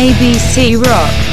ABC Rock.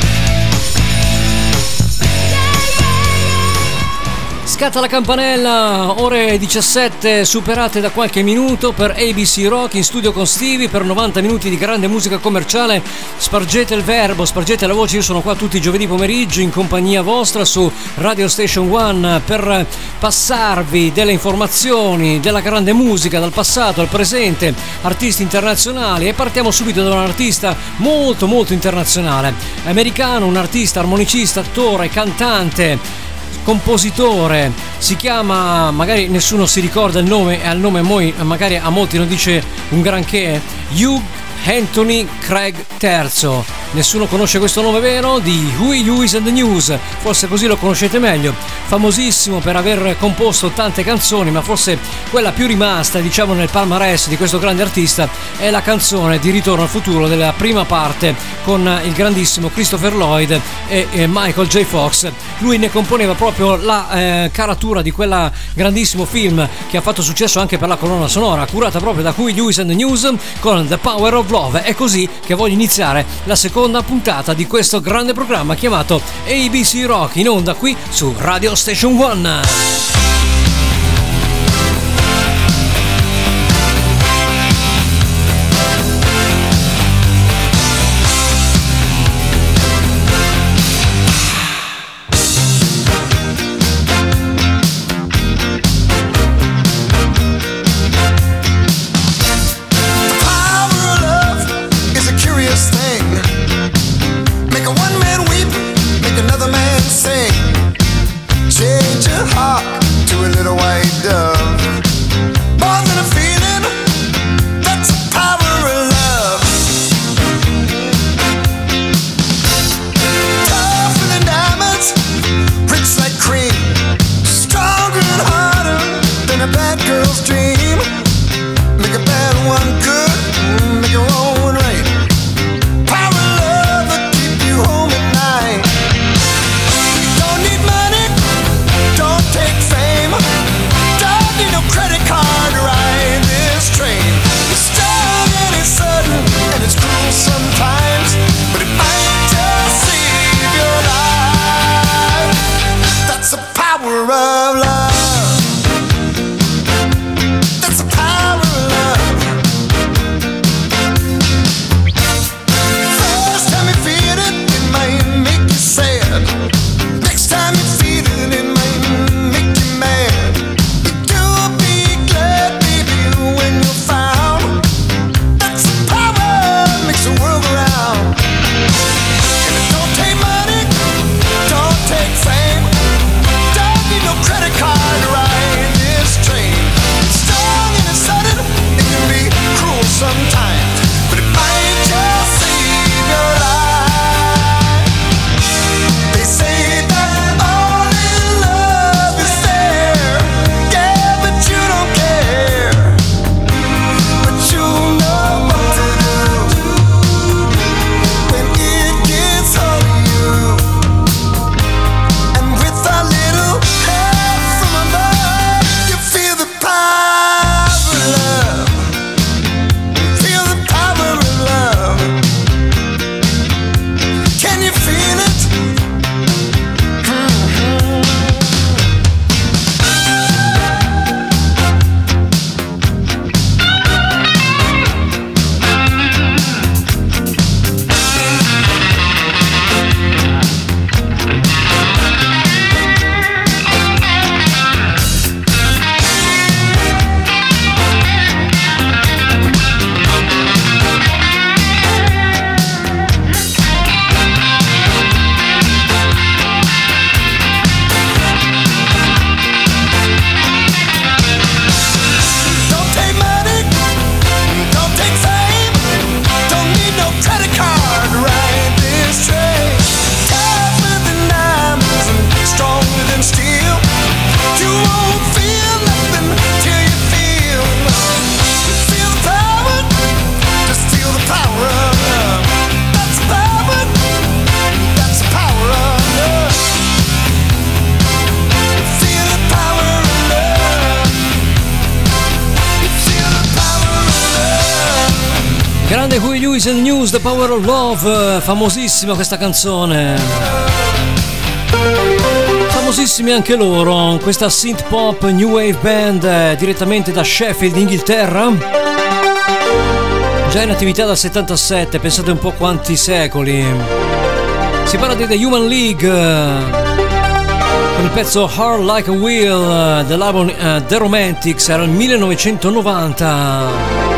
Scatta la campanella, ore 17 superate da qualche minuto per ABC Rock, in studio con Stevie per 90 minuti di grande musica commerciale. Spargete il verbo, spargete la voce, io sono qua tutti i giovedì pomeriggio in compagnia vostra su Radio Station One per passarvi delle informazioni, della grande musica, dal passato al presente, artisti internazionali. E partiamo subito da un artista molto molto internazionale, americano, un artista, armonicista, attore, cantante, compositore. Si chiama, magari nessuno si ricorda il nome, e al nome magari a molti non dice un granché, Hugh Anthony Craig III. Nessuno conosce questo nome vero di Huey Lewis and the News, forse così lo conoscete meglio. Famosissimo per aver composto tante canzoni, ma forse quella più rimasta, diciamo, nel palmarès di questo grande artista è la canzone di Ritorno al futuro della prima parte con il grandissimo Christopher Lloyd e Michael J. Fox. Lui ne componeva proprio la caratura di quel grandissimo film che ha fatto successo anche per la colonna sonora, curata proprio da Huey Lewis and the News con The Power of Love. È così che voglio iniziare la seconda puntata di questo grande programma chiamato ABC Rock, in onda qui su Radio Station One. Lewis and the News, The Power of Love, famosissima questa canzone, famosissimi anche loro, questa synth pop new wave band direttamente da Sheffield, Inghilterra, già in attività dal 77, pensate un po' quanti secoli. Si parla di The Human League con il pezzo Hard Like a Wheel dell'album The Romantics, era il 1990.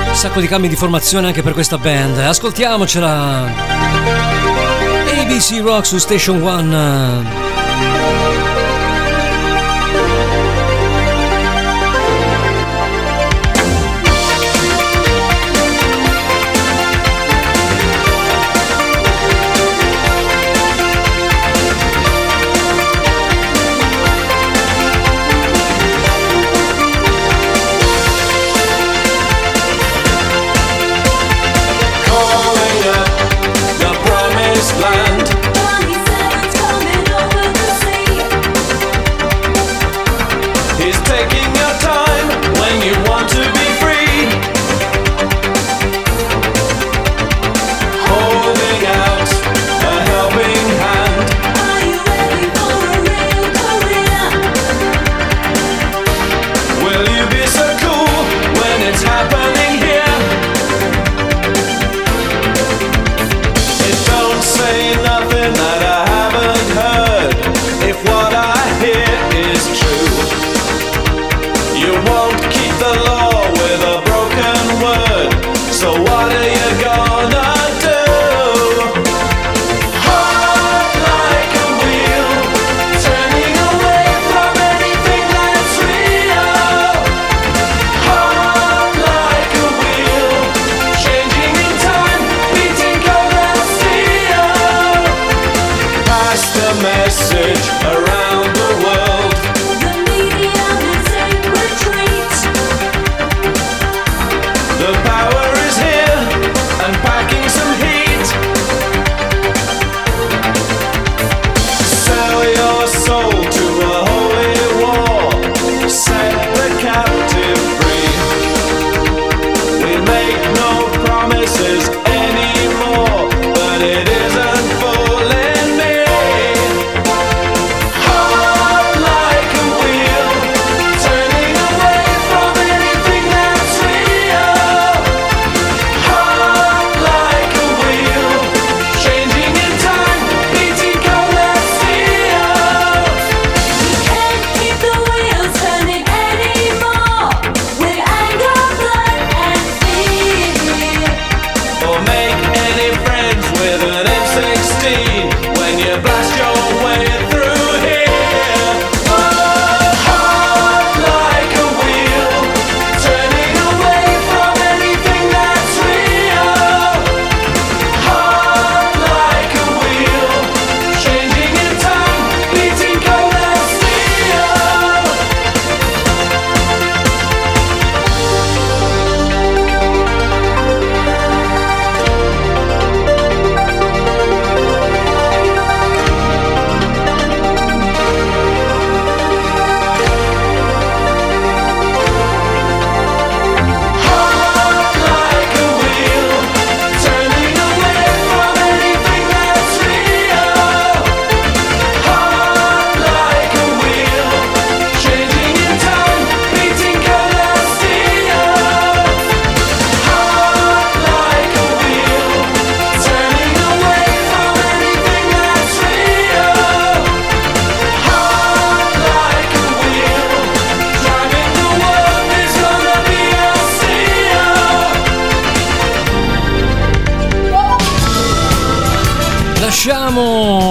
Un sacco di cambi di formazione anche per questa band, ascoltiamocela. ABC Rock su Station One.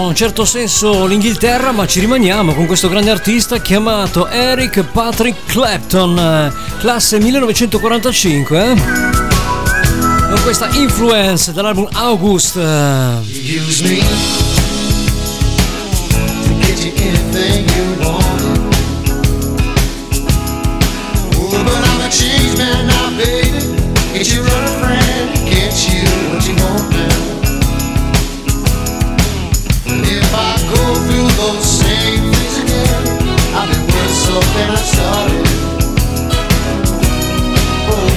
In certo senso l'Inghilterra, ma ci rimaniamo con questo grande artista chiamato Eric Patrick Clapton, classe 1945, con questa Influence dall'album August. You use me to get you anything you want. Oh, but I'm a changed man now, baby. Ain't you running friend? Get you what you want now. If I go through those same things again, I'll be worse off than I started. Oh.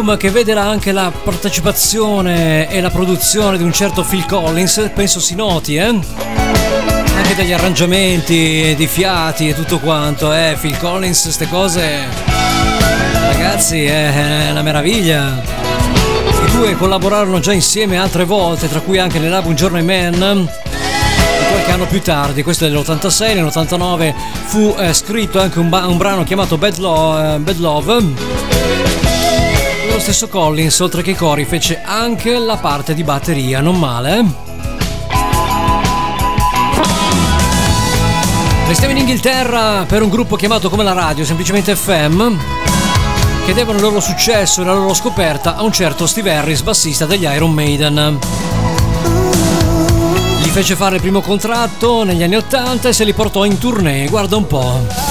album che vede anche la partecipazione e la produzione di un certo Phil Collins, penso si noti, anche dagli arrangiamenti di fiati e tutto quanto, Phil Collins, ste cose, ragazzi, è una meraviglia. I due collaborarono già insieme altre volte, tra cui anche nell'album Journeyman, qualche anno più tardi, questo è dell'86, nell'89 fu scritto anche un brano chiamato Bad Love. Lo stesso Collins, oltre che i cori, fece anche la parte di batteria, non male. Restiamo in Inghilterra per un gruppo chiamato come la radio, semplicemente FM, che devono il loro successo e la loro scoperta a un certo Steve Harris, bassista degli Iron Maiden. Li fece fare il primo contratto negli anni 80 e se li portò in tournée, guarda un po'.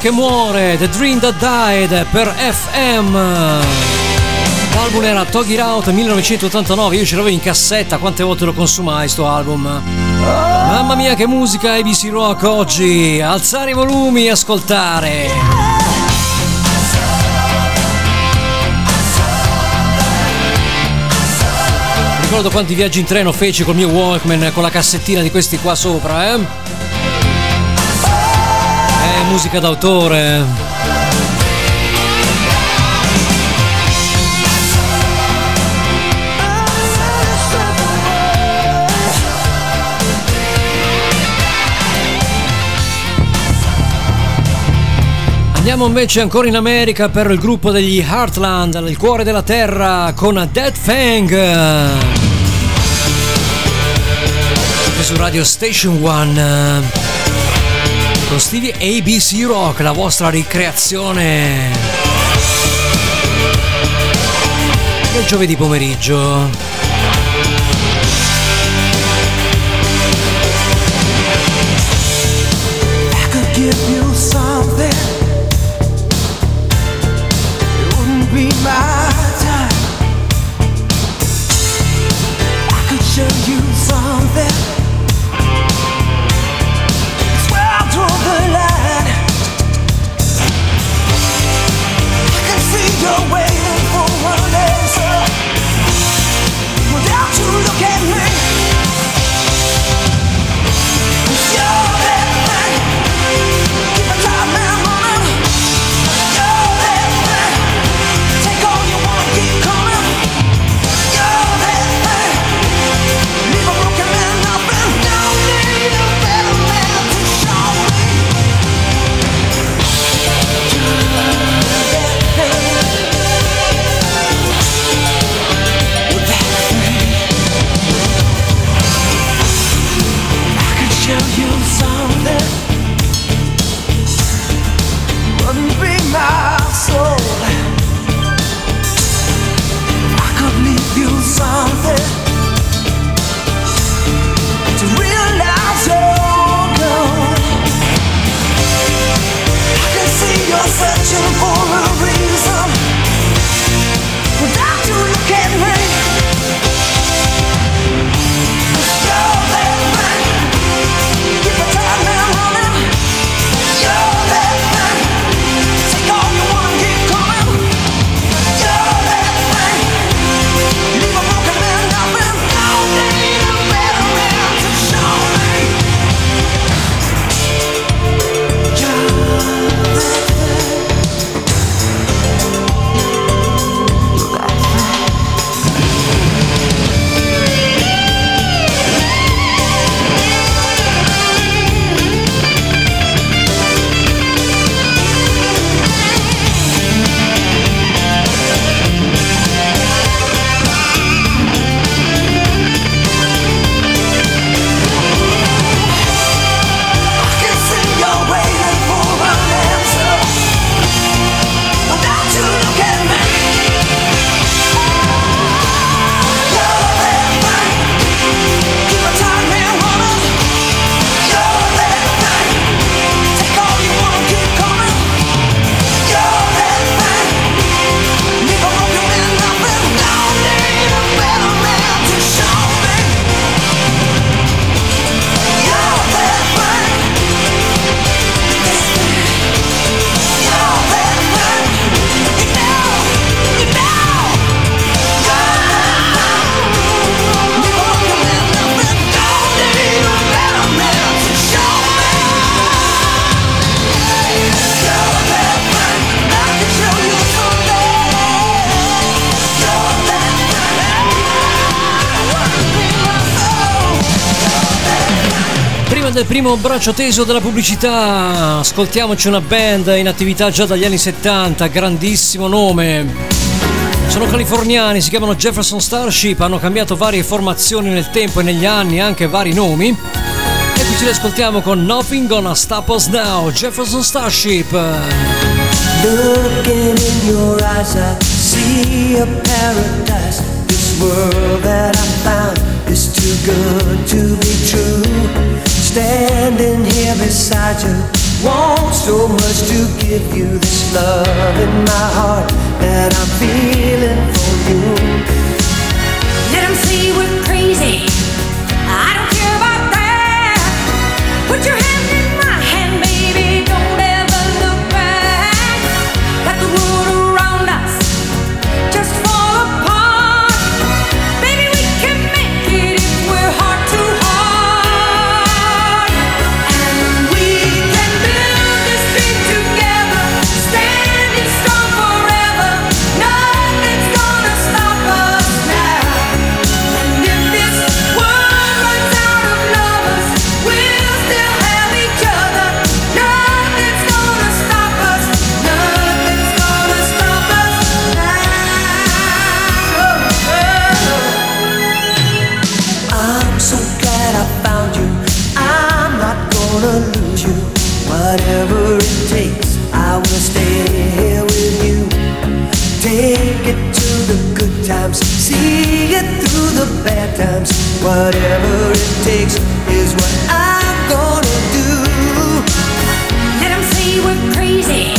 Che muore, The Dream That Died per FM. L'album era Tog It Out 1989, io ce l'avevo in cassetta, quante volte lo consumai sto album. Mamma mia che musica ABC Rock oggi, alzare i volumi e ascoltare. Ricordo quanti viaggi in treno feci col mio Walkman, con la cassettina di questi qua sopra, musica d'autore. Andiamo invece ancora in America per il gruppo degli Heartland, nel cuore della terra, con Dead Fang, su Radio Station One, con Stevie ABC Rock, la vostra ricreazione del giovedì pomeriggio. Give you something, it wouldn't be my time. I could show you something, it's where I draw the line. I can see you're waiting for one answer without you looking at me. Primo braccio teso della pubblicità, ascoltiamoci una band in attività già dagli anni 70, grandissimo nome, sono californiani, si chiamano Jefferson Starship, hanno cambiato varie formazioni nel tempo e negli anni, anche vari nomi, e qui ce li ascoltiamo con Nothing Gonna Stop Us Now, Jefferson Starship. Looking in your eyes, I see a paradise. This world that I found is too good to be true. Standing here beside you, want so much to give you this love in my heart that I'm feeling for you. Let them see we're crazy, I don't care about that. Put your hand in my hand, baby, don't ever look back. Let the world around us just fall apart. Baby, we can make it if we're hard to hold. What? that I found you. I'm not gonna lose you. Whatever it takes, I will stay here with you. Take it to the good times, see it through the bad times. Whatever it takes is what I'm gonna do. Let them say we're crazy.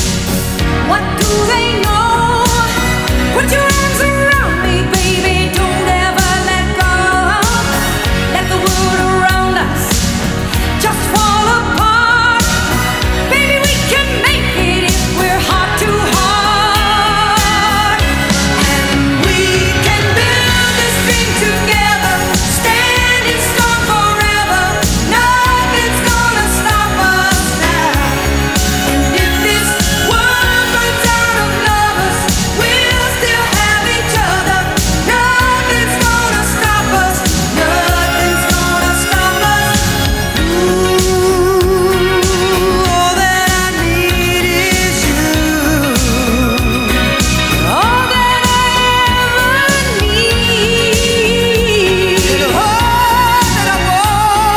What do they know? Put your hands around me, baby. Don't ever let go. Let the world around us just fall apart. Baby, we can make it if we're heart to heart. And we can build this dream together. Standing strong forever. Nothing's gonna stop us now. And if this world burns out of lovers, we'll still have each other. Nothing's gonna stop us. Nothing's gonna stop us. Ooh, all that I need is you. All that I ever need. All that I want to do is hold you forever, forever and ever.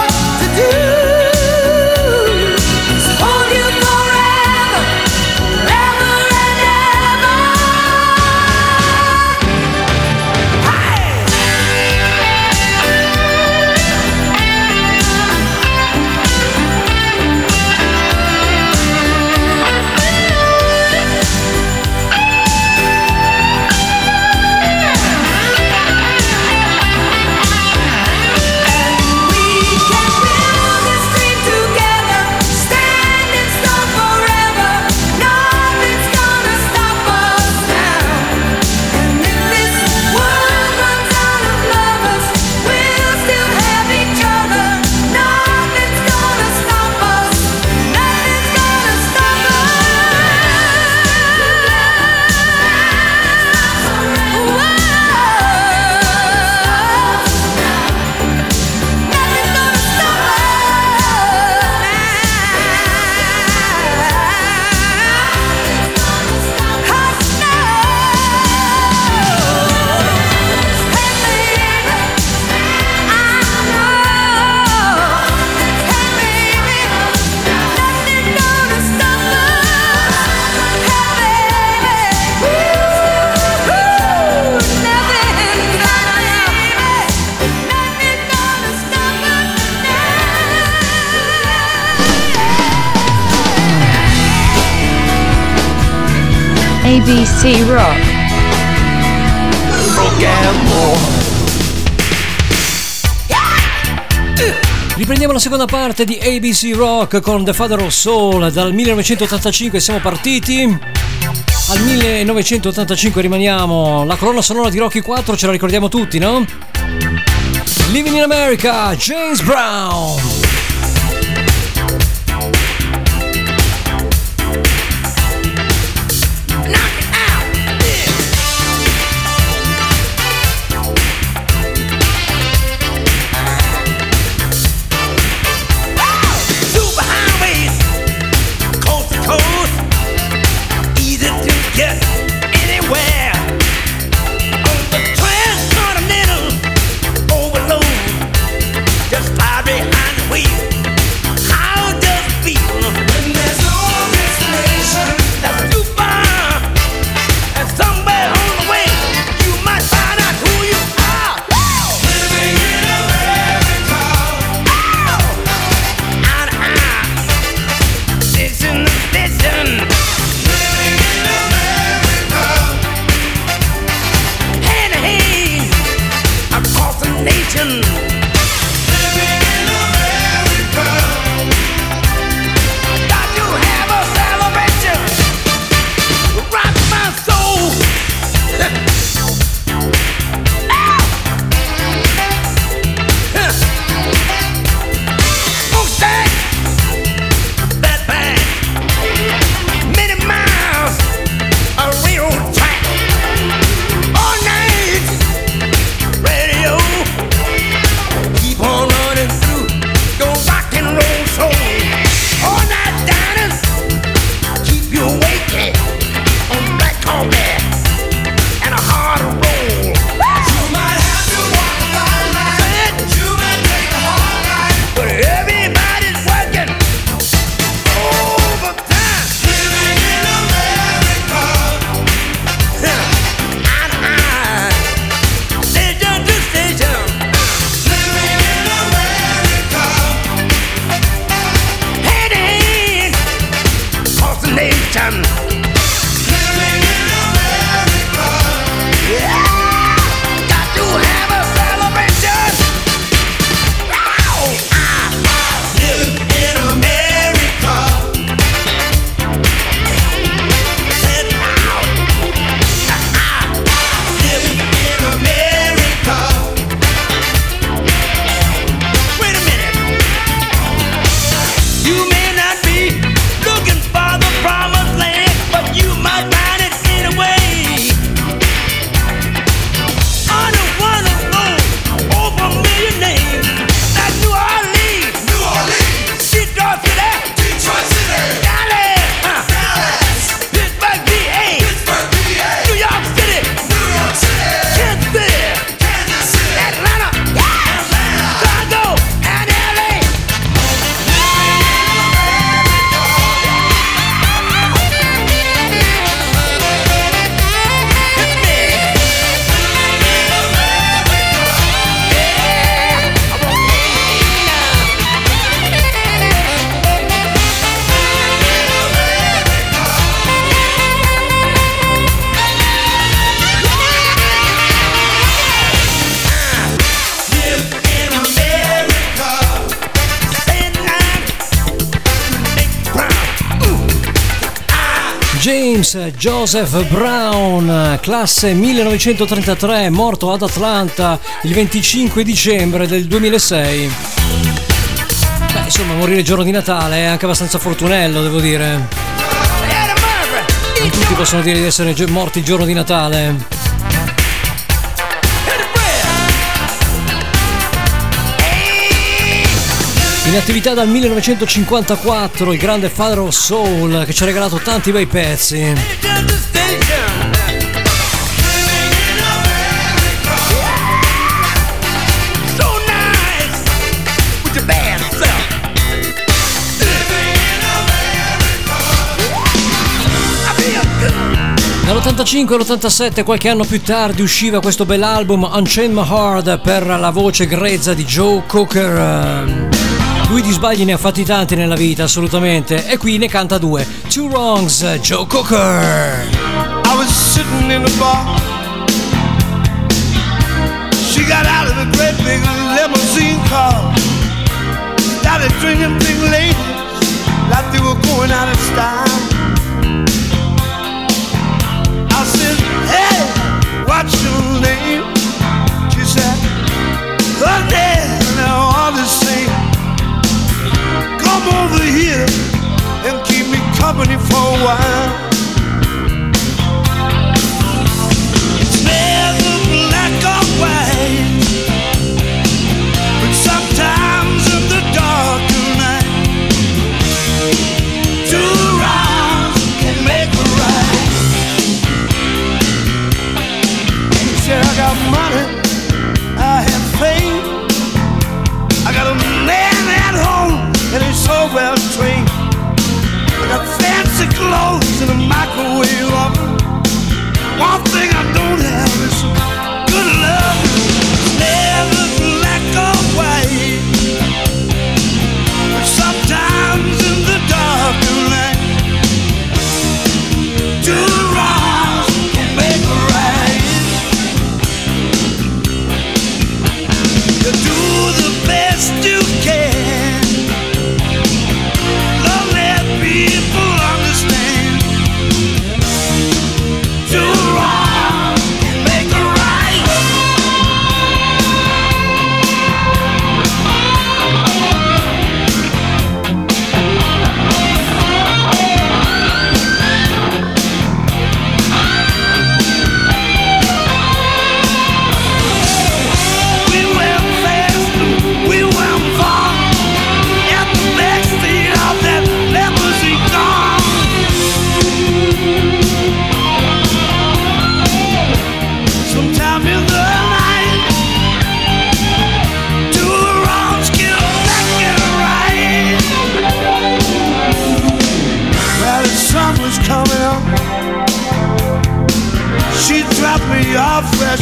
Hey! We can build this dream together, standing strong forever. Nothing's gonna stop us now. And if this world runs out of lovers, we'll still have each other. Nothing's gonna stop us. Nothing's gonna stop us. Whoa. Nothing's gonna stop us. Hey, baby, I know. Hey, baby, nothing's gonna stop us. Hey, baby, woo-hoo. Nothing's gonna stop us. Nothing's gonna stop us now. ABC Rock. Rock and roll. Riprendiamo la seconda parte di ABC Rock con The Father of Soul. Dal 1985 siamo partiti, al 1985 rimaniamo. La colonna sonora di Rocky 4 ce la ricordiamo tutti, no? Living in America, James Brown. Superhighways, coast to coast, easy to get anywhere. On the transcontinental overload, just fly behind the James Joseph Brown, classe 1933, morto ad Atlanta il 25 dicembre del 2006. Beh, insomma, morire il giorno di Natale è anche abbastanza fortunello, devo dire. Non tutti possono dire di essere morti il giorno di Natale. In attività dal 1954, il grande Father of Soul, che ci ha regalato tanti bei pezzi. Dall'85 all'87, qualche anno più tardi, usciva questo bell'album Unchain My Heart per la voce grezza di Joe Cocker. Lui di sbagli ne ha fatti tanti nella vita, assolutamente, e qui ne canta due. Two Wrongs, Joe Cocker. I was sitting in the bar. She got out of the great big limousine car. Started drinking big ladies like they were going out of style. I said, hey, what's your name? She said, her name, now all the same. Come over here and keep me company for a while. It smells of black or white, but sometimes in the dark of night, two wrongs can make a right. You say I got money, I have fame, I got a man at home, and he's so well trained. I got fancy clothes and a microwave oven. One thing I don't have is good love. It's never black or white, but sometimes in the dark of night, two wrongs can make a right. You do the best you can.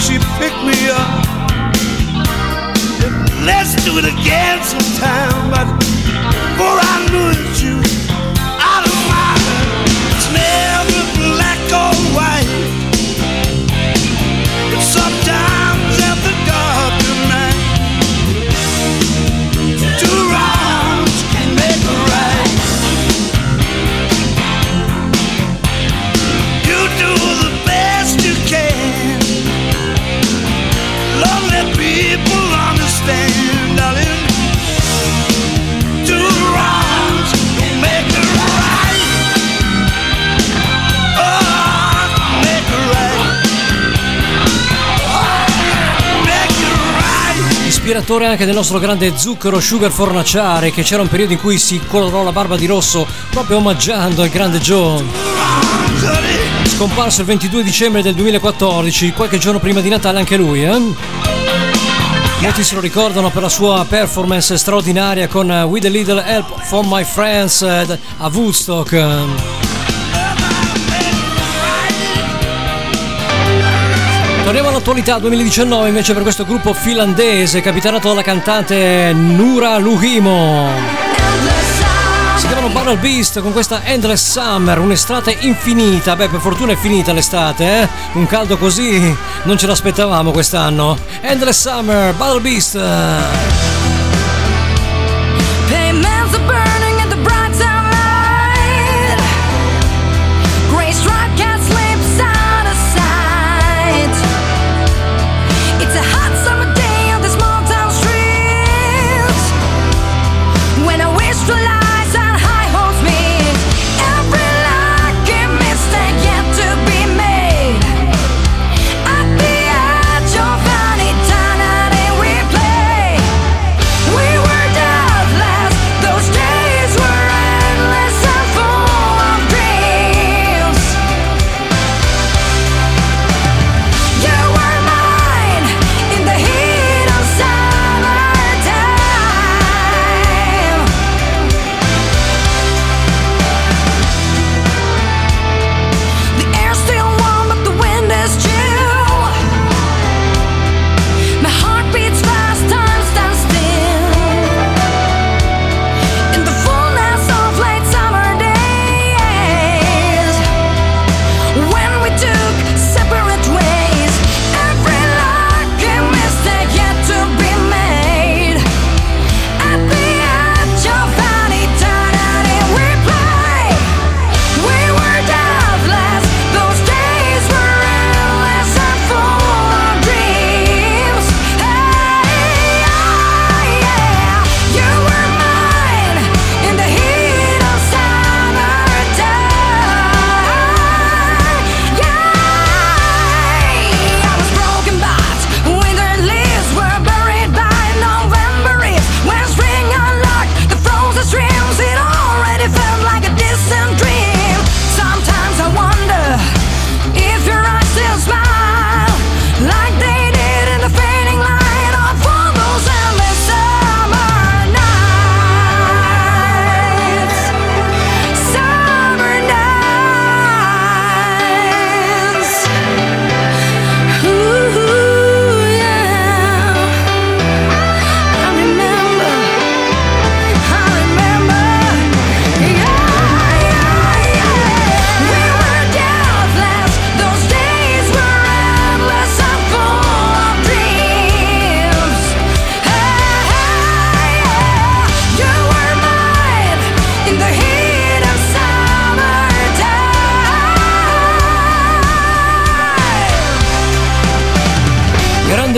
She picked me up. And let's do it again sometime. But before I knew it, you out of my smell of black or white. And sometimes at the dark of night, two wrongs can make a right. You do the best you can. People understand, darling. Two wrongs can make a right. Oh, make a right. Oh, make a right. Ispiratore anche del nostro grande Zucchero Sugar Fornaciare, che c'era un periodo in cui si colorò la barba di rosso proprio omaggiando il grande Joe. Scomparso il 22 dicembre del 2014, qualche giorno prima di Natale anche lui, Molti se lo ricordano per la sua performance straordinaria con With a Little Help from My Friends a Woodstock. Torniamo all'attualità 2019 invece per questo gruppo finlandese capitanato dalla cantante Nura Luhimo. Si chiamano Battle Beast con questa Endless Summer, un'estate infinita. Beh, per fortuna è finita l'estate, eh? Un caldo così non ce l'aspettavamo quest'anno. Endless Summer, Battle Beast. Payments are burning at the bright side. Grace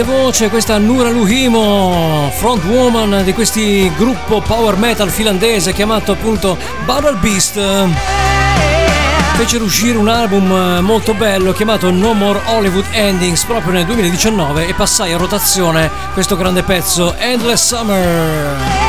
grande voce questa Nura Luhimo, frontwoman di questi gruppo power metal finlandese chiamato appunto Battle Beast. Fecero uscire un album molto bello chiamato No More Hollywood Endings proprio nel 2019 e passai a rotazione questo grande pezzo Endless Summer.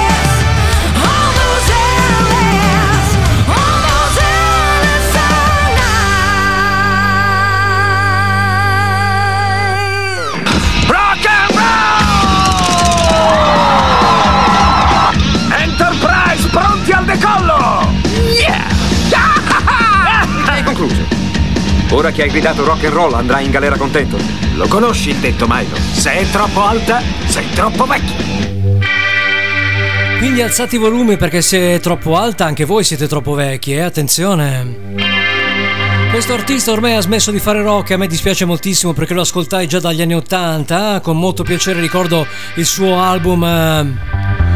Ora che hai gridato rock and roll andrai in galera contento. Lo conosci il detto, Milo? Se è troppo alta, sei troppo vecchio. Quindi alzate i volumi perché se è troppo alta anche voi siete troppo vecchi, attenzione. Questo artista ormai ha smesso di fare rock, a me dispiace moltissimo perché lo ascoltai già dagli anni 80, con molto piacere ricordo il suo album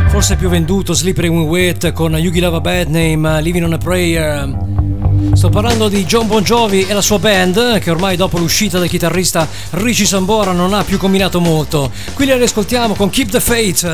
forse più venduto, Slippery When Wet, con You Give Love a Bad Name, Living on a Prayer. Sto parlando di John Bon Jovi e la sua band, che ormai dopo l'uscita del chitarrista Richie Sambora non ha più combinato molto. Qui li ascoltiamo con Keep the Faith.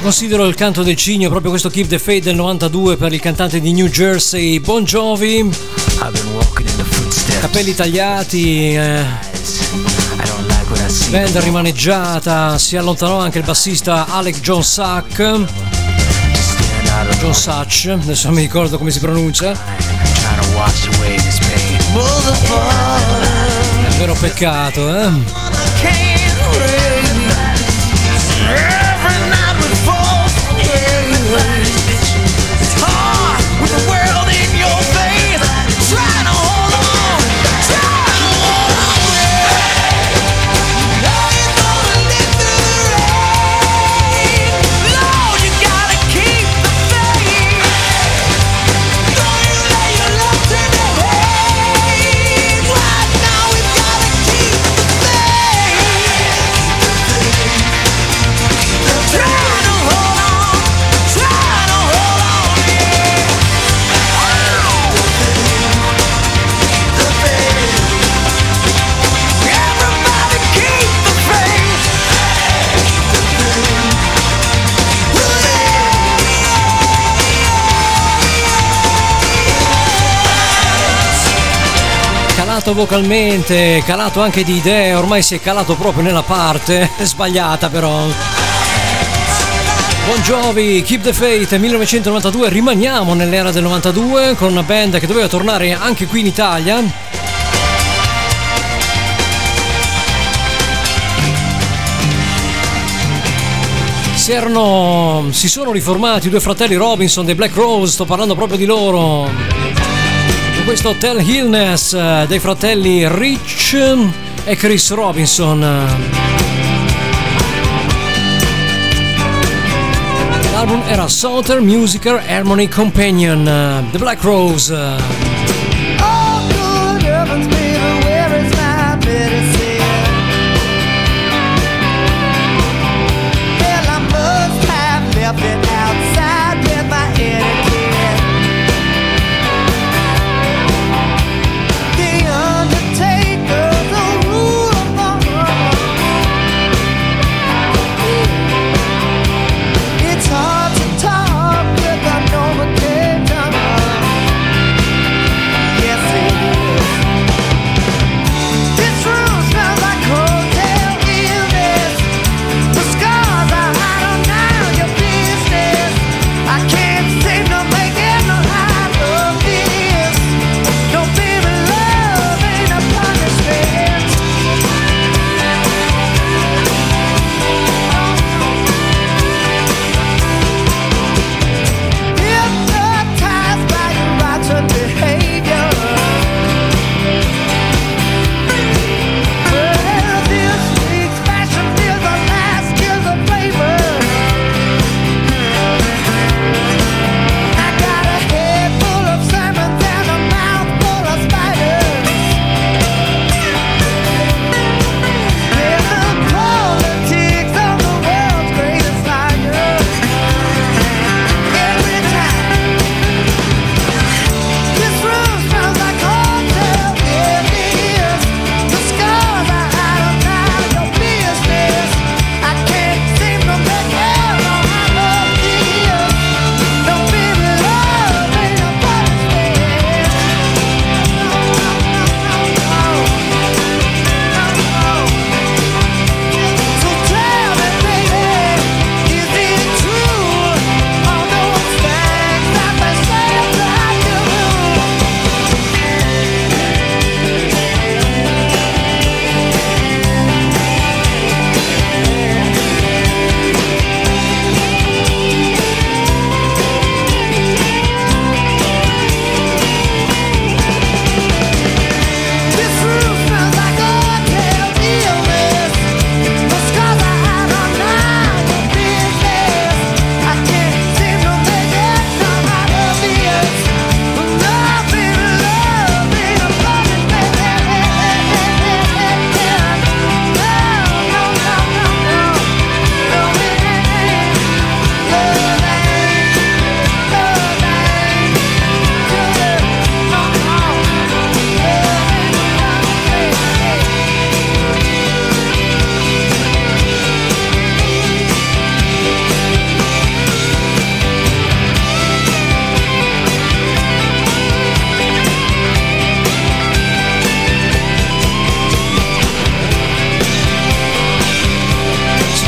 Considero il canto del cigno proprio questo Keep the Faith del 92 per il cantante di New Jersey Bon Jovi, capelli tagliati, band rimaneggiata, si allontanò anche il bassista Alec John Sachs, adesso non mi ricordo come si pronuncia. vero peccato, vocalmente, calato anche di idee, ormai si è calato proprio nella parte sbagliata. Però Bon Jovi, Keep the Faith, 1992, rimaniamo nell'era del 92 con una band che doveva tornare anche qui in Italia. Si sono riformati i due fratelli Robinson dei Black Rose, sto parlando proprio di loro. Questo Hotel Illness dei fratelli Rich e Chris Robinson. L'album era Southern Musical Harmony Companion, The Black Rose.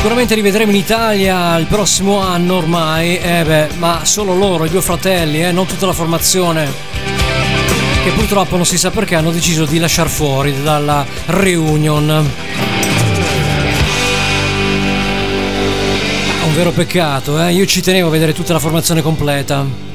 Sicuramente li vedremo in Italia il prossimo anno ormai, ma solo loro, i due fratelli, non tutta la formazione. che purtroppo non si sa perché hanno deciso di lasciar fuori dalla reunion. Un vero peccato, eh? Io ci tenevo a vedere tutta la formazione completa.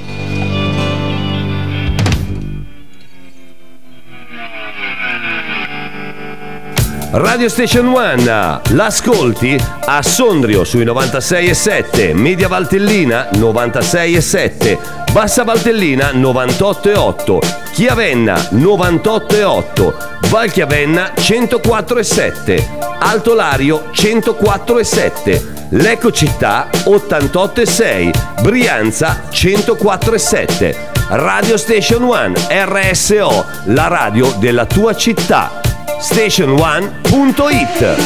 Radio Station One, l'ascolti a Sondrio sui 96,7, Media Valtellina 96,7, Bassa Valtellina 98,8, Chiavenna 98,8, Val Chiavenna 104,7, Alto Lario 104,7, Lecco Città 88,6, Brianza 104,7. Radio Station One, RSO, la radio della tua città. Station1.it.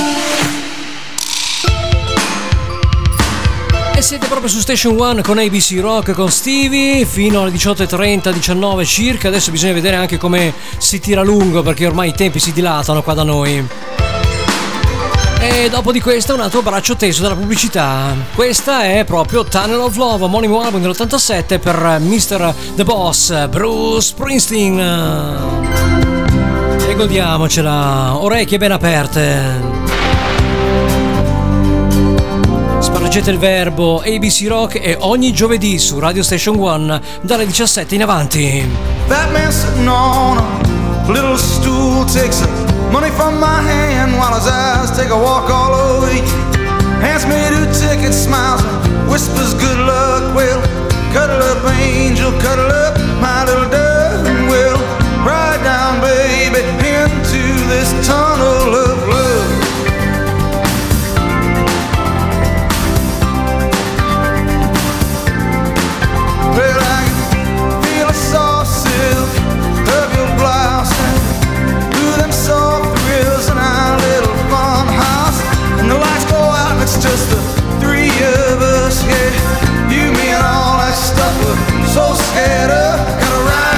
E siete proprio su Station One con ABC Rock, con Stevie, fino alle 18.30, 19 circa. Adesso bisogna vedere anche come si tira lungo, perché ormai i tempi si dilatano qua da noi. E dopo di questa un altro braccio teso dalla pubblicità. Questa è proprio Tunnel of Love, omonimo album dell'87 per Mr. The Boss, Bruce Springsteen. E godiamocela, orecchie ben aperte. Spargete il verbo ABC Rock e ogni giovedì su Radio Station One dalle 17 in avanti. That man sitting on a little stool takes money from my hand while his eyes take a walk all over you. Hands me two tickets, smiles, whispers good luck, well, cuddle up angel, cuddle up my little darling, well, ride down baby into this tunnel of love. Well, I can feel the soft silk of your blouse and through them soft thrills in our little farmhouse. And the lights go out and it's just the three of us, yeah, you, me, and all that stuff we're so scared of. Gotta ride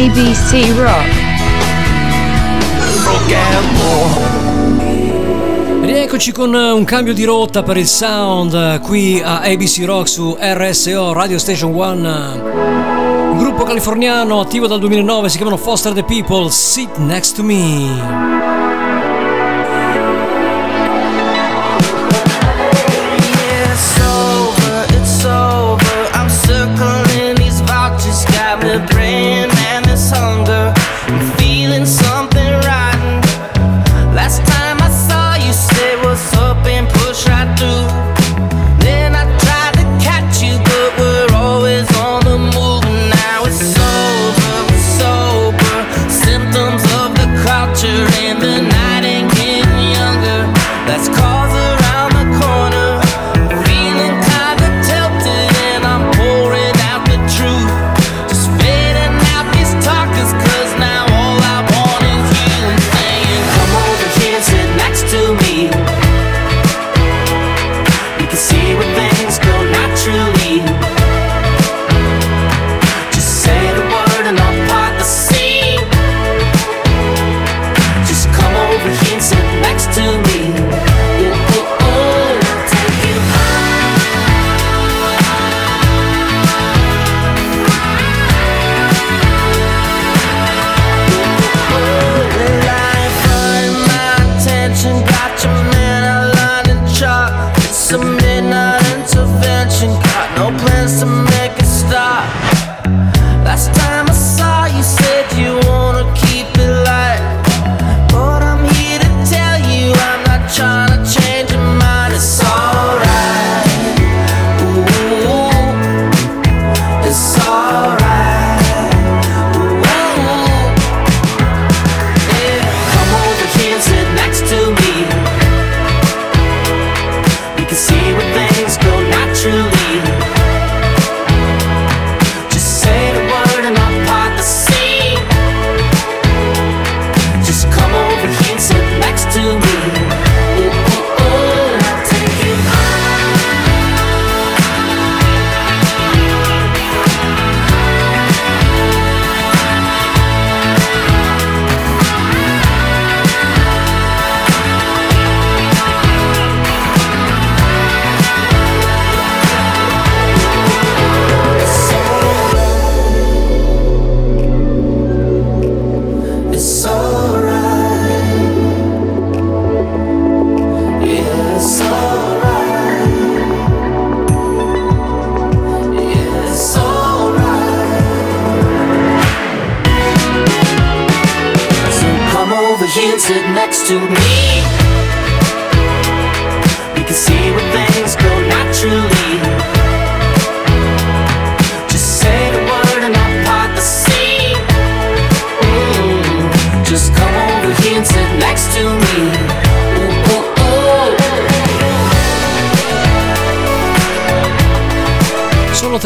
ABC Rock. Eccoci con un cambio di rotta per il sound qui a ABC Rock su RSO Radio Station One. Un gruppo californiano attivo dal 2009, si chiamano Foster the People, Sit Next to Me.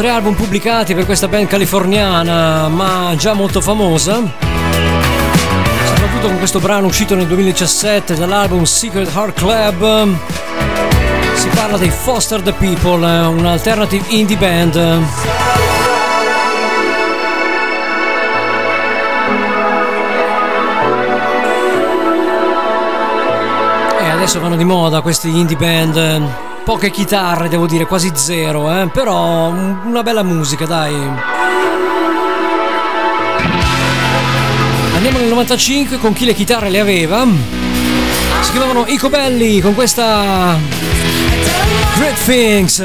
Album pubblicati per questa band californiana ma già molto famosa, soprattutto con questo brano uscito nel 2017 dall'album Secret Heart Club. Si parla dei Foster the People, un'alternative indie band. E adesso vanno di moda questi indie band. Poche chitarre, devo dire, quasi zero, però una bella musica, dai. Andiamo nel 95 con chi le chitarre le aveva. Si chiamavano Icobelli con questa Great Things.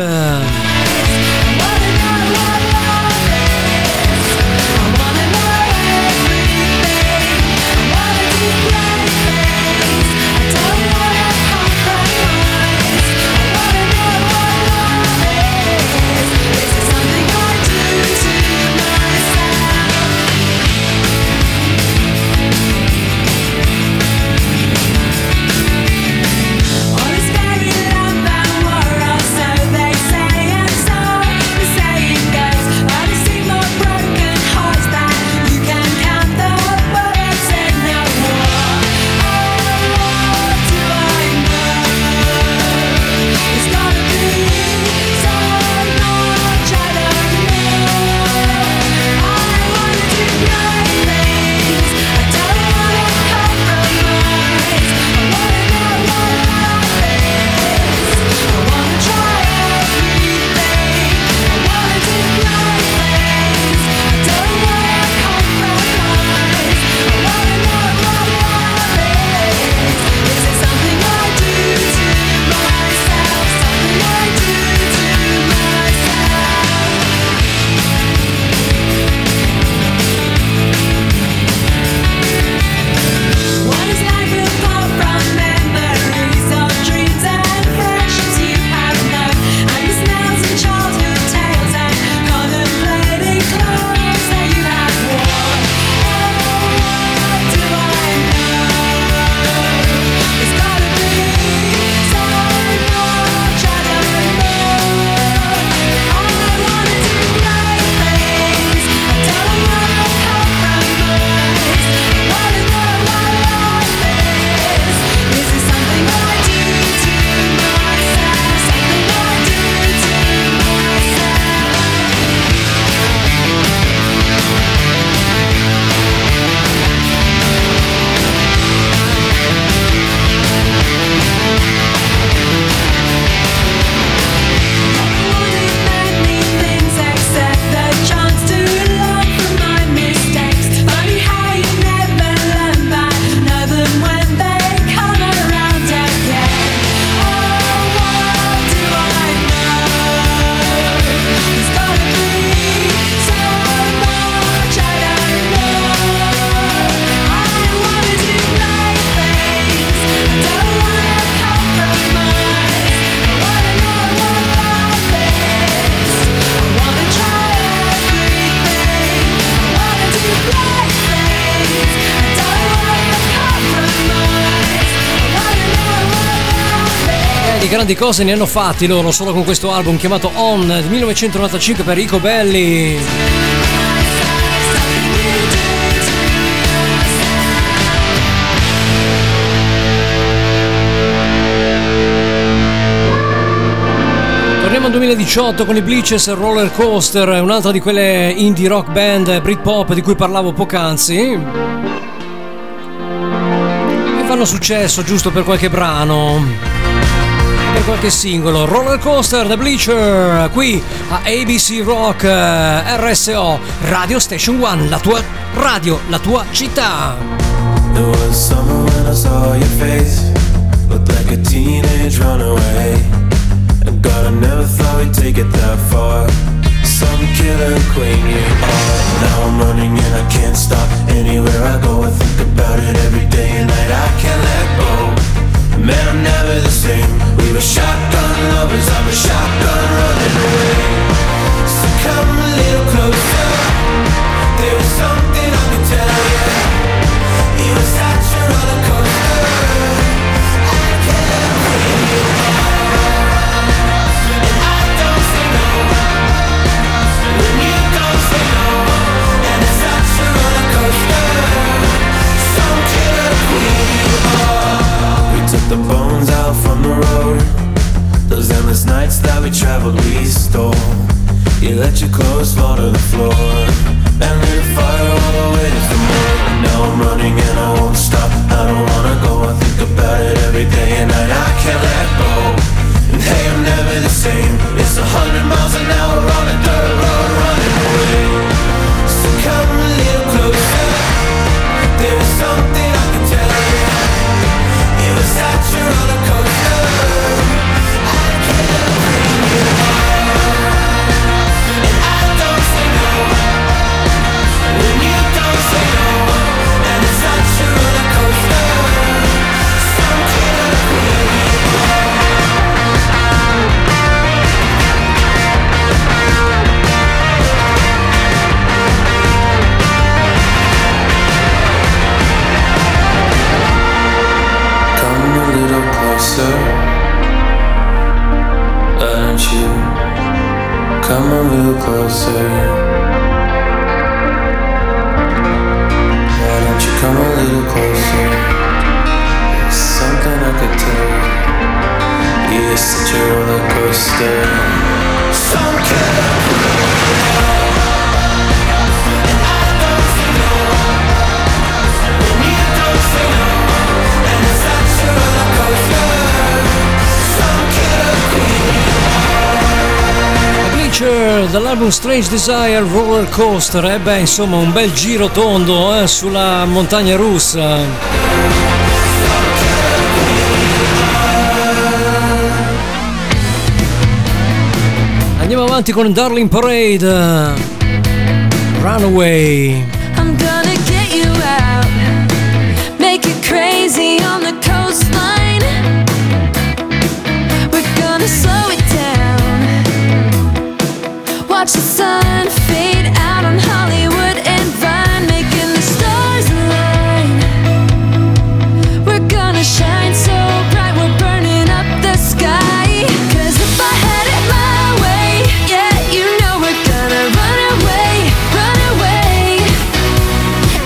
grandi cose ne hanno fatti loro, solo con questo album chiamato On del 1995 per Icobelli. Torniamo al 2018 con i Bleachers e Roller Coaster, un'altra di quelle indie rock band Britpop di cui parlavo poc'anzi, che fanno successo giusto per qualche brano, per qualche singolo. Roller Coaster, The Bleacher, qui a ABC Rock, RSO, Radio Station One, la tua radio, la tua città. There was summer when I saw your face, looked like a teenage runaway. God, I never thought we'd take it that far. Some killer queen you are. Now I'm running and I can't stop. Anywhere I go I think about it every day and night. I can't let go. Man, I'm never the same. We were shotgun lovers, I'm a shotgun running away. So come a little closer. There was something I could tell you. You were such a roller coaster. I can't believe you are. We took the bones out from the road. Those endless nights that we traveled, we stole. You let your clothes fall to the floor and lit a fire all the way to the moon. Now I'm running and I won't stop. I don't wanna go, I think about it every day and night. I can't let go. And hey, I'm never the same. It's 100 miles an hour on a dirt road running away. So come a little closer. There's something I can tell you. It was such a roller coaster. I can't bring you home. And I don't say no. When you don't say no. And it's such a roller coaster. Some kid will bring you home. Closer, aren't you? Come a little closer. Why don't you come a little closer? There's something I could tell you. You're such a roller coaster. Some kind of dall'album Strange Desire, Roller Coaster. E beh, insomma, un bel giro tondo sulla montagna russa. Andiamo avanti con Darling Parade, Runaway. I'm gonna get you out, make it crazy on the coastline. We're gonna slow it down. Watch the sun fade out on Hollywood and Vine, making the stars align. We're gonna shine so bright, we're burning up the sky. 'Cause if I had it my way, yeah, you know we're gonna run away, run away.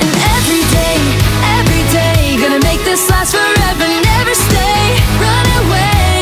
And every day, gonna make this last forever. Run away.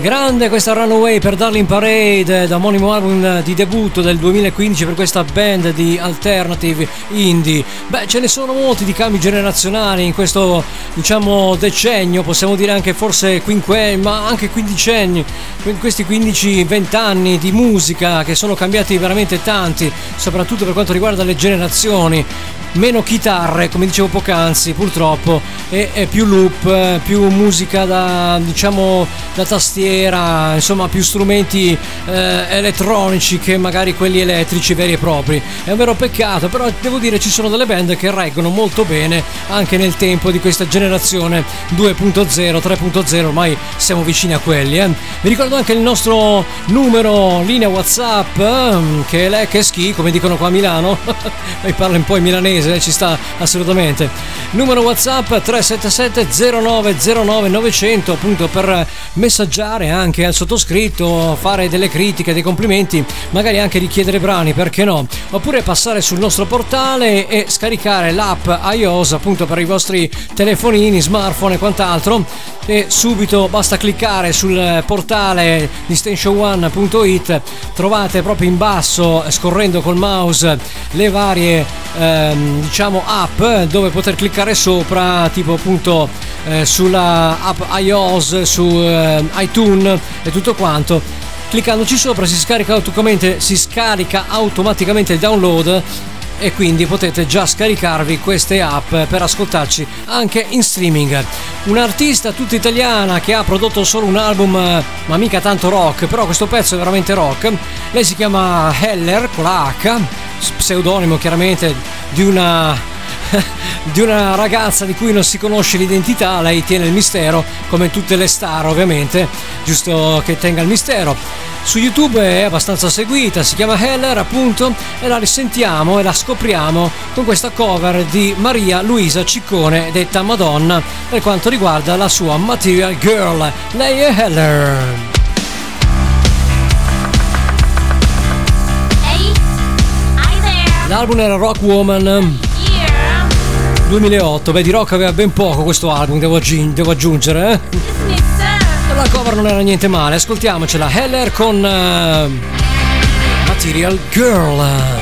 Grande questa Runaway per Darling Parade, da omonimo album di debutto del 2015 per questa band di alternative indie. Beh, ce ne sono molti di cambi generazionali in questo, diciamo, decennio, possiamo dire anche forse quinquennio, ma anche quindicenni, questi 15-20 anni di musica che sono cambiati veramente tanti, soprattutto per quanto riguarda le generazioni. Meno chitarre, come dicevo poc'anzi, purtroppo, e più loop, più musica da, diciamo, da tastiera, insomma più strumenti elettronici che magari quelli elettrici veri e propri. È un vero peccato, però devo dire ci sono delle band che reggono molto bene anche nel tempo di questa generazione 2.0, 3.0, ormai siamo vicini a quelli. Vi ricordo anche il nostro numero linea WhatsApp, che è le che schi, come dicono qua a Milano, e parla un po' in milanese. Ci sta assolutamente. Numero WhatsApp 377 0909 900, appunto per messaggiare anche al sottoscritto, fare delle critiche, dei complimenti, magari anche richiedere brani, perché no, oppure passare sul nostro portale e scaricare l'app iOS, appunto per i vostri telefonini, smartphone e quant'altro, e subito basta cliccare sul portale di station1.it, trovate proprio in basso, scorrendo col mouse, le varie diciamo app dove poter cliccare sopra, tipo appunto sulla app iOS, su iTunes e tutto quanto. Cliccandoci sopra si scarica automaticamente il download, e quindi potete già scaricarvi queste app per ascoltarci anche in streaming. Un'artista tutta italiana che ha prodotto solo un album, ma mica tanto rock, però questo pezzo è veramente rock. Lei si chiama Heller con la H, pseudonimo chiaramente di una ragazza di cui non si conosce l'identità. Lei tiene il mistero, come tutte le star ovviamente, giusto che tenga il mistero. Su YouTube è abbastanza seguita, si chiama Heller appunto, e la risentiamo e la scopriamo con questa cover di Maria Luisa Ciccone, detta Madonna, per quanto riguarda la sua Material Girl. Lei è Heller. L'album era Rock Woman 2008, beh di rock aveva ben poco questo album, devo aggiungere, La cover non era niente male, ascoltiamocela, Heller con Material Girl.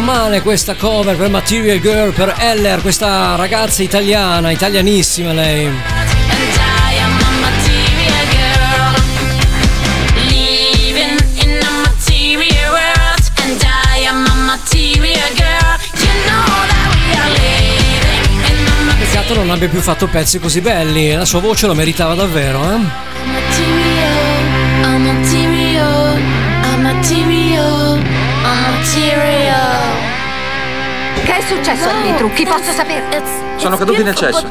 non male questa cover per Material Girl, per Heller, questa ragazza italiana, italianissima lei. Peccato non abbia più fatto pezzi così belli, la sua voce lo meritava davvero, Che è successo a miei trucchi? Posso sapere? Sono caduti in eccesso.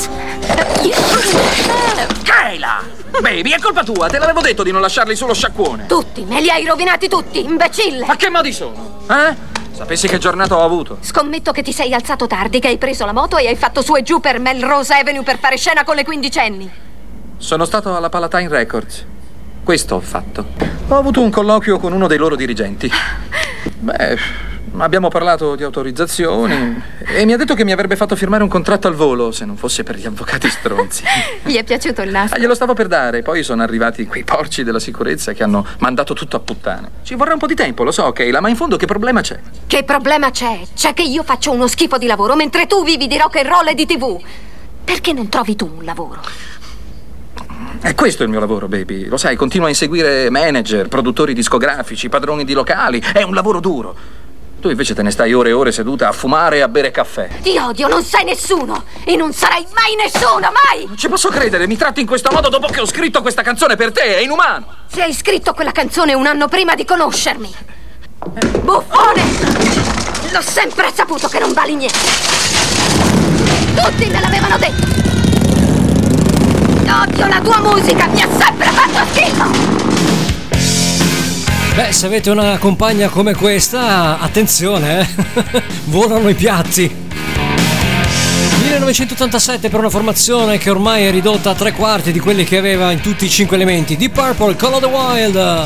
Kayla! Baby, è colpa tua, te l'avevo detto di non lasciarli solo sciacquone. Tutti, me li hai rovinati tutti, imbecille! Ma che modi sono? Sapessi che giornata ho avuto. Scommetto che ti sei alzato tardi, che hai preso la moto e hai fatto su e giù per Melrose Avenue per fare scena con le quindicenni. Sono stato alla Palatine Records. Questo ho fatto. Ho avuto un colloquio con uno dei loro dirigenti. Abbiamo parlato di autorizzazioni e mi ha detto che mi avrebbe fatto firmare un contratto al volo se non fosse per gli avvocati stronzi. Gli è piaciuto il nastro? Glielo stavo per dare, poi sono arrivati quei porci della sicurezza che hanno mandato tutto a puttane. Ci vorrà un po' di tempo, lo so, Kayla, ma in fondo che problema c'è? Che problema c'è? C'è che io faccio uno schifo di lavoro mentre tu vivi di rock and roll e di TV. Perché non trovi tu un lavoro? È questo il mio lavoro, baby. Lo sai, continuo a inseguire manager, produttori discografici, padroni di locali. È un lavoro duro. Tu invece te ne stai ore e ore seduta a fumare e a bere caffè. Ti odio, non sei nessuno e non sarai mai nessuno, mai! Non ci posso credere, mi tratti in questo modo dopo che ho scritto questa canzone per te, è inumano! Se hai scritto quella canzone un anno prima di conoscermi! Buffone! L'ho sempre saputo che non vali niente! Tutti me l'avevano detto! Odio la tua musica, mi ha sempre fatto schifo! Beh, se avete una compagna come questa, attenzione, volano i piatti. 1987 per una formazione che ormai è ridotta a tre quarti di quelli che aveva in tutti i cinque elementi. Deep Purple, Call of the Wild.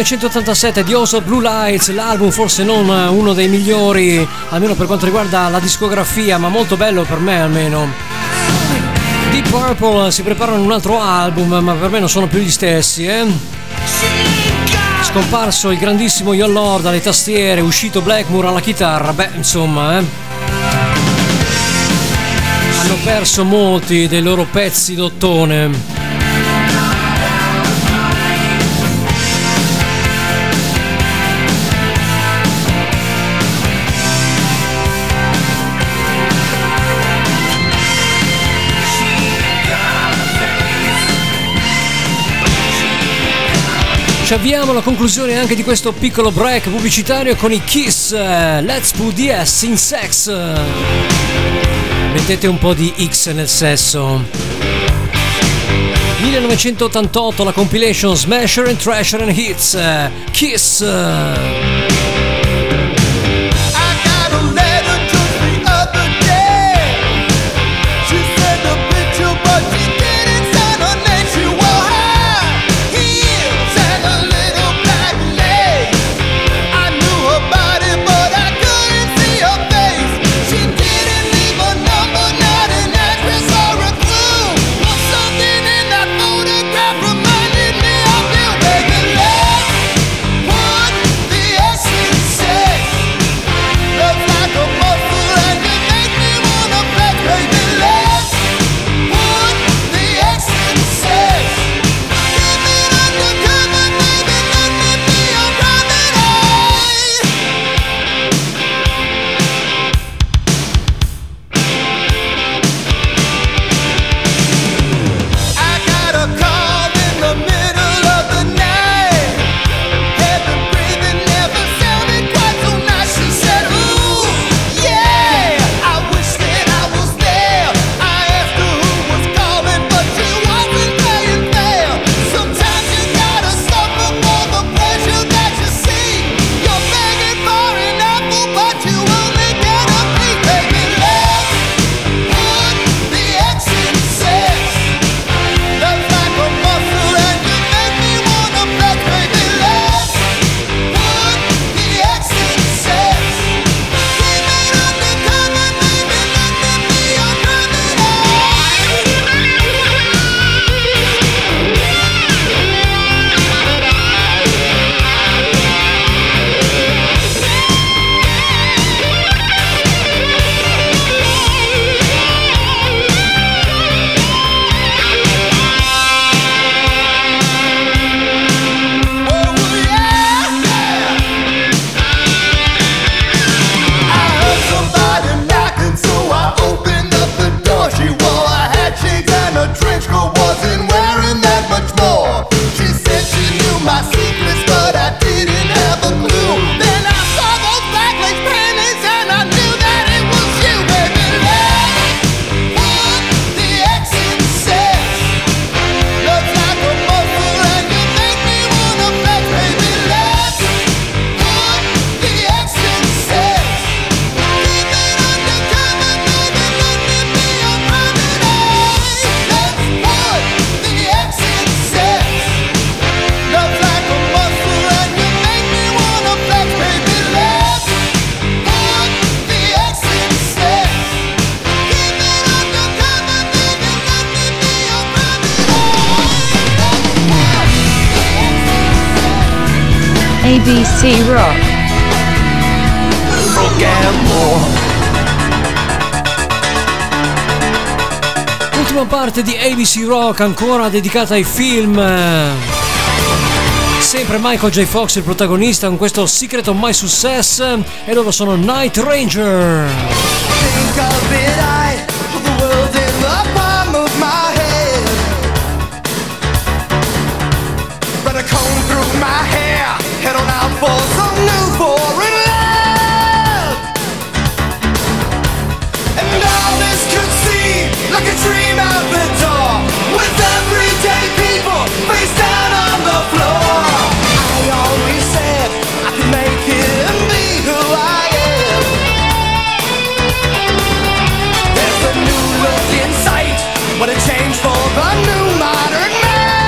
1987 di Oslo Blue Lights, l'album forse non uno dei migliori, almeno per quanto riguarda la discografia, ma molto bello per me almeno. Deep Purple si preparano un altro album, ma per me non sono più gli stessi, Scomparso il grandissimo Jon Lord alle tastiere, uscito Blackmore alla chitarra, beh insomma, Hanno perso molti dei loro pezzi d'ottone. Ci avviamo alla conclusione anche di questo piccolo break pubblicitario con i Kiss, Let's Put the S in Sex. Mettete un po' di X nel sesso. 1988, la compilation Smasher and Thrasher and Hits, Kiss. Ultima parte di ABC Rock ancora dedicata ai film, sempre Michael J. Fox il protagonista con questo Secret of My Success, e loro sono Night Ranger. For some new foreign love, and all this could seem like a dream out the door, with everyday people face down on the floor. I always said I could make it and be who I am. There's a new world in sight, what a change for the new modern man.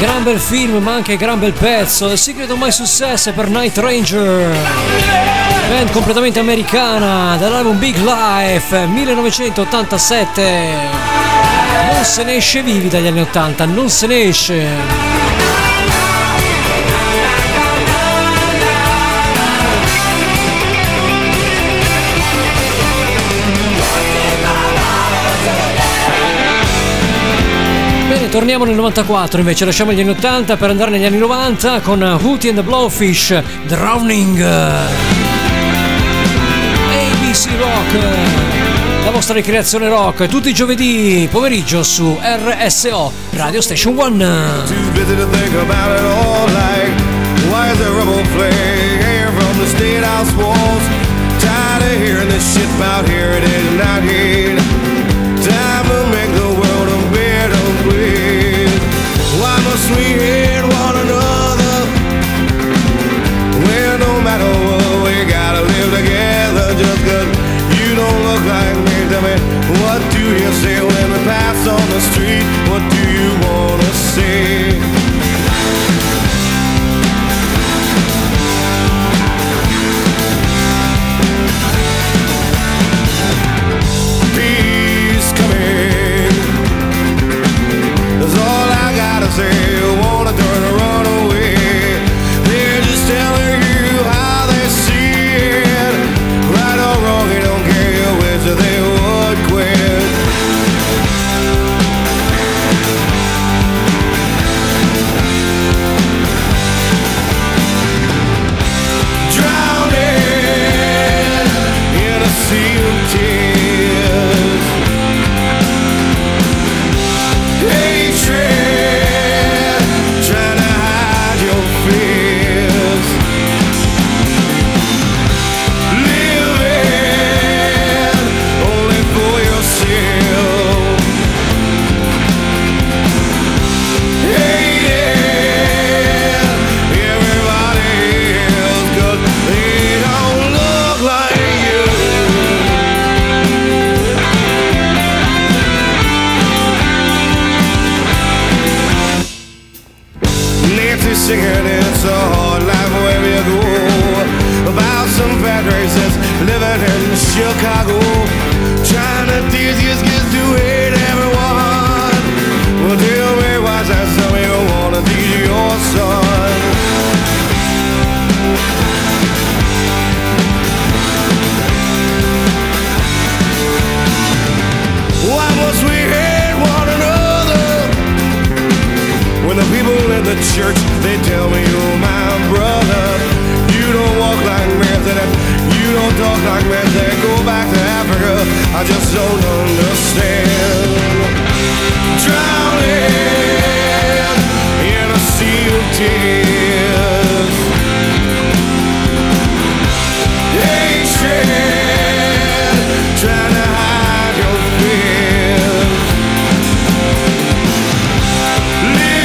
Gran bel film, ma anche gran bel pezzo. Il segreto mai successo per Night Ranger, band completamente americana, dall'album Big Life 1987. Non se ne esce vivi dagli anni 80, non se ne esce. Torniamo nel 94 invece, lasciamo gli anni 80 per andare negli anni 90 con Hootie and the Blowfish, Drowning. ABC Rock, la vostra ricreazione rock, tutti i giovedì pomeriggio su RSO Radio Station One. Why must we hate one another? Well, no matter what, we gotta live together just 'cause you don't look like me, tell me, what do you say when we pass on the street? What do you wanna say? Peace coming, that's all I gotta say. You wanna turn and run away, they're just telling you how they see it. Right or wrong, they don't care, wish that they would quit. Drowning in a sea of tears, hatred. It's a hard life wherever you go. About some bad races living in Chicago, trying to teach these kids to hate everyone. Well, tell me why's that something you wanna teach your son? Why must we hate one another? When the people in the church, they tell me you're my brother. You don't walk like me, you don't talk like me, then go back to Africa. I just don't understand. Drowning in a sea of tears, hatred, trying to hide your fears. Everybody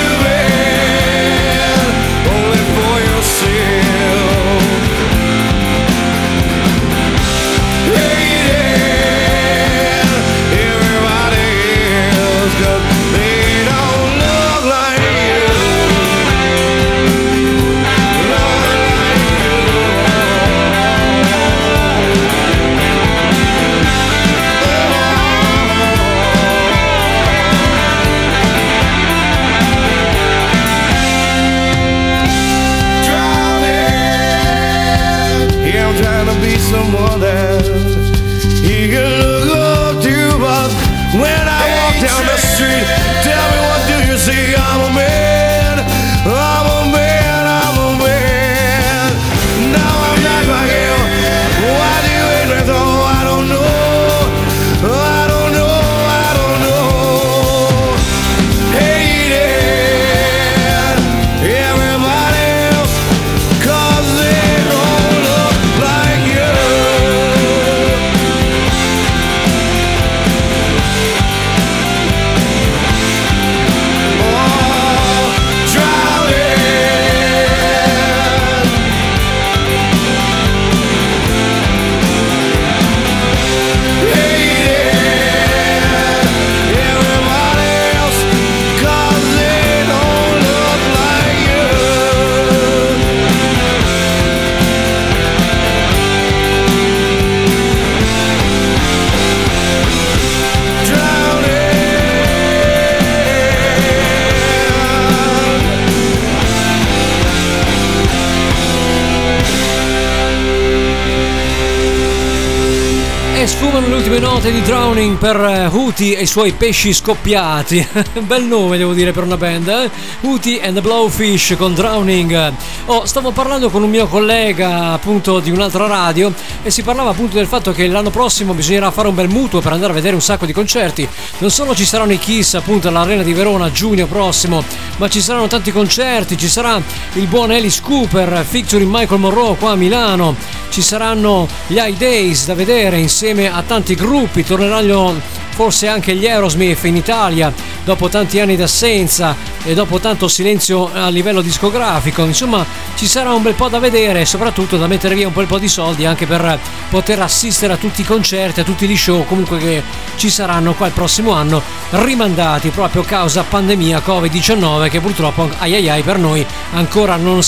parte di Drowning per Hootie e i suoi pesci scoppiati. Bel nome, devo dire, per una band, eh? Hootie and the Blowfish con Drowning. Oh, stavo parlando con un mio collega appunto di un'altra radio e si parlava appunto del fatto che l'anno prossimo bisognerà fare un bel mutuo per andare a vedere un sacco di concerti. Non solo ci saranno i Kiss appunto all'Arena di Verona a giugno prossimo, ma ci saranno tanti concerti, ci sarà il buon Alice Cooper featuring Michael Monroe qua a Milano, ci saranno gli High Days da vedere insieme a tanti gruppi, torneranno forse anche gli Aerosmith in Italia dopo tanti anni d'assenza e dopo tanto silenzio a livello discografico. Insomma, ci sarà un bel po' da vedere e soprattutto da mettere via un bel po' di soldi anche per poter assistere a tutti i concerti, a tutti gli show comunque che ci saranno qua il prossimo anno, rimandati proprio causa pandemia Covid-19, che purtroppo per noi ancora non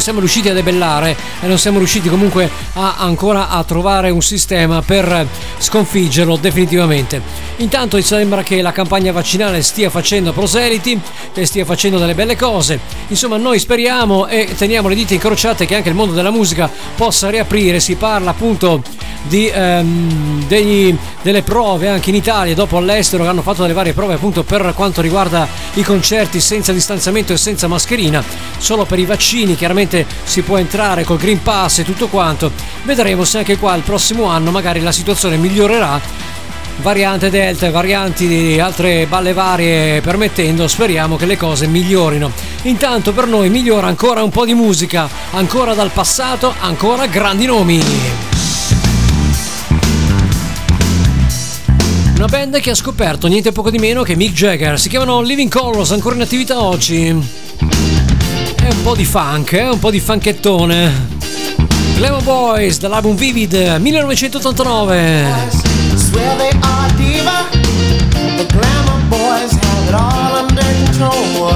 siamo riusciti a debellare e non siamo riusciti comunque ancora a trovare un sistema per sconfiggerlo definitivamente. Intanto sembra che la campagna vaccinale stia facendo proseliti e stia facendo delle belle cose. Insomma, noi speriamo e teniamo le dita incrociate che anche il mondo della musica possa riaprire. Si parla appunto di delle prove anche in Italia, dopo all'estero che hanno fatto delle varie prove appunto per quanto riguarda i concerti senza distanziamento e senza mascherina, solo per i vaccini chiaramente si può entrare col Green Pass e tutto quanto. Vedremo se anche qua il prossimo anno magari la situazione migliorerà, variante Delta, varianti di altre balle varie permettendo. Speriamo che le cose migliorino. Intanto per noi migliora ancora un po' di musica, ancora dal passato, ancora grandi nomi. Una band che ha scoperto niente poco di meno che Mick Jagger, si chiamano Living Colors, ancora in attività oggi. È un po' di funk, un po' di funkettone. Glamour Boys dall'album Vivid 1989. Swear they are diva, the Glamour Boys have it all under control.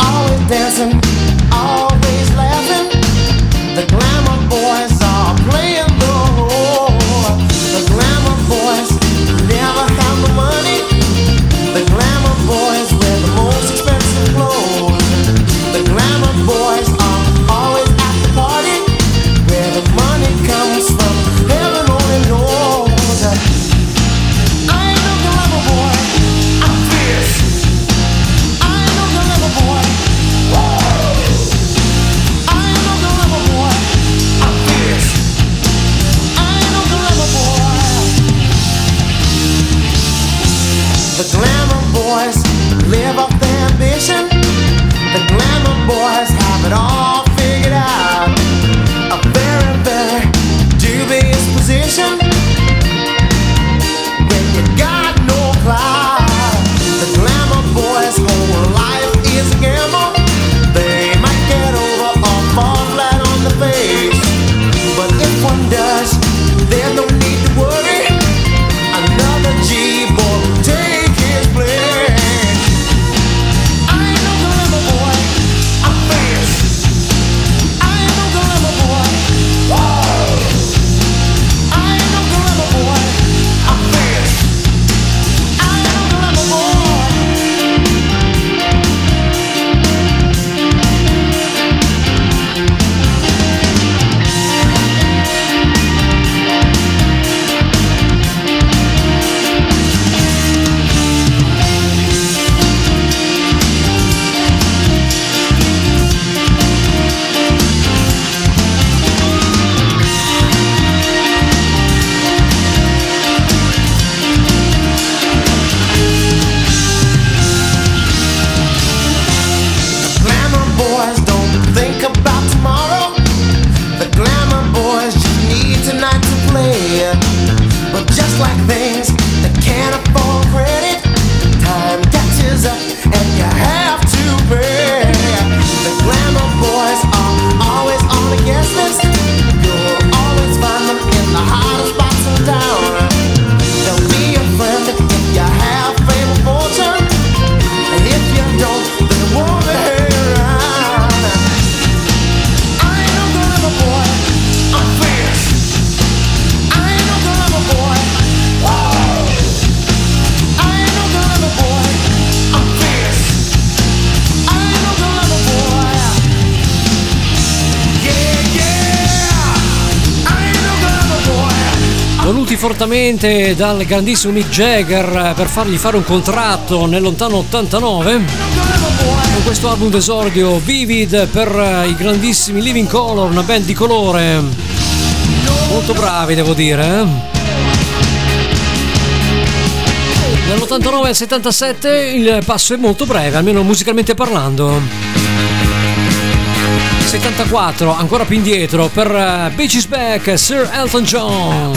Always dancing, always laughing, the Glamour Boys are playing the role. The Glamour Boys never have the money, the Glamour Boys wear the most expensive clothes, the Glamour Boys are always at the party, where the money comes from, heaven only knows. I ain't no glamour boy, I'm fierce, I ain't no glamour boy, I ain't no glamour boy, I'm fierce, I ain't no glamour boy. The glamour boys live off their ambition. The glamour boys have it all figured out. A very, very dubious position when you got no clout. The glamour boys' whole life is a gamble. They might get over or fall flat on the face, but if one does, there's no need to worry. Another G will take his voluti fortemente dal grandissimo Mick Jagger per fargli fare un contratto nel lontano 89. Con questo album d'esordio Vivid per i grandissimi Living Color, una band di colore molto bravi, devo dire. Dall'89 al 77 il passo è molto breve, almeno musicalmente parlando. 74, ancora più indietro, per Bitch Is Back, Sir Elton John.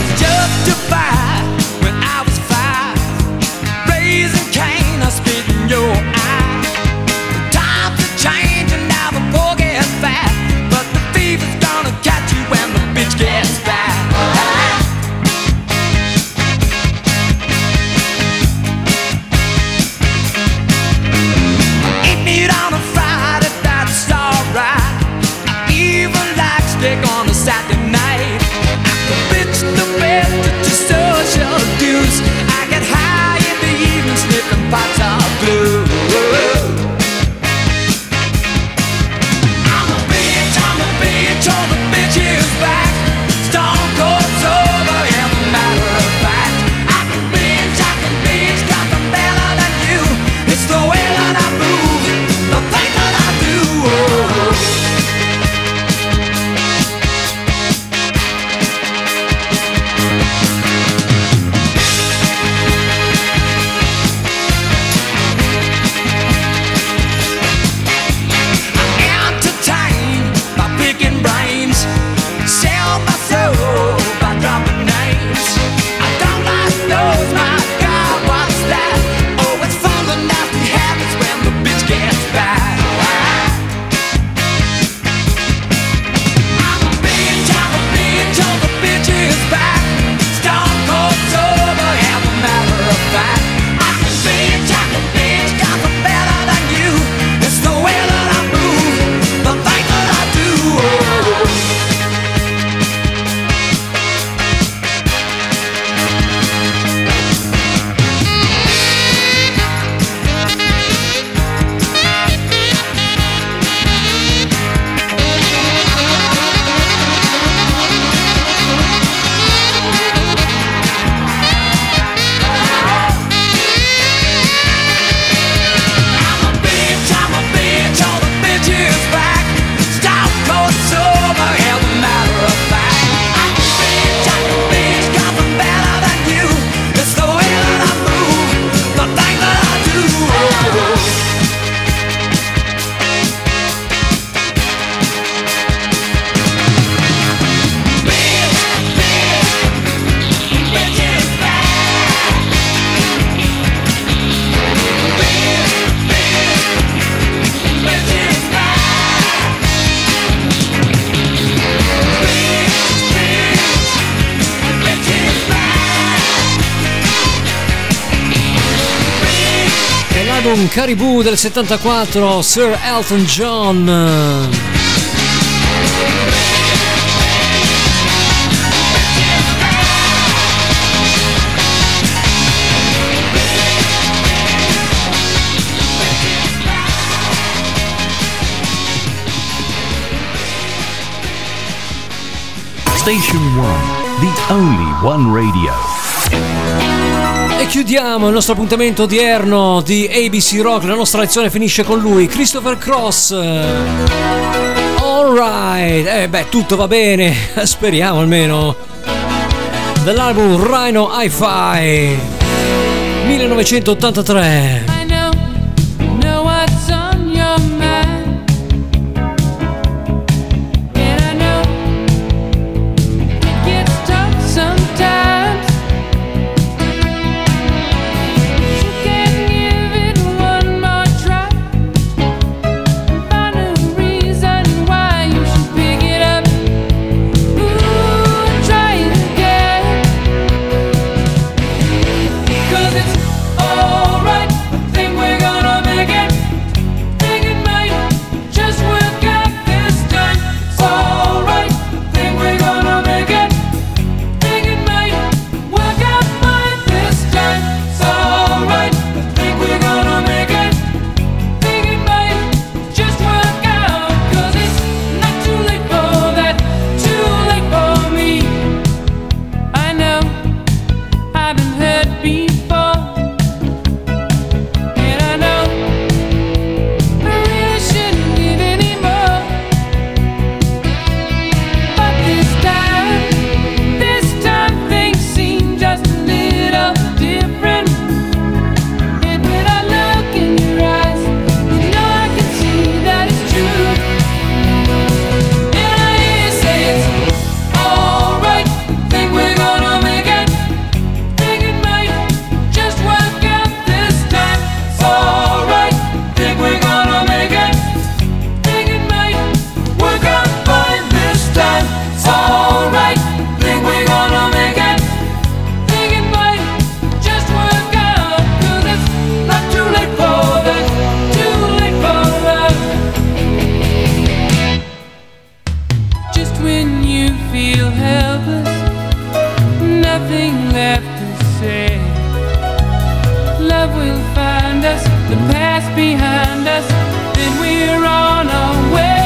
Caribou del 74, Sir Elton John. Station 1, the only one radio. E chiudiamo il nostro appuntamento odierno di ABC Rock. La nostra lezione finisce con lui, Christopher Cross. All right, tutto va bene, speriamo almeno. Dall'album Rhino Hi-Fi 1983. Cause it's alright. will find us, the past behind us, then we're on our way.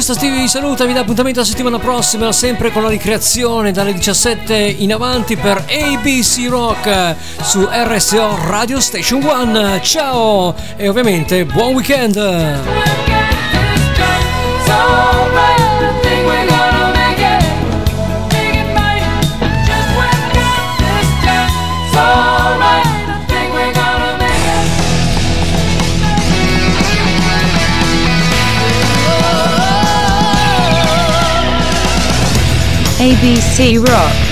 Steve vi saluta, vi dà appuntamento la settimana prossima, sempre con la ricreazione dalle 17 in avanti per ABC Rock su RSO Radio Station One. Ciao e ovviamente buon weekend! ABC Rock.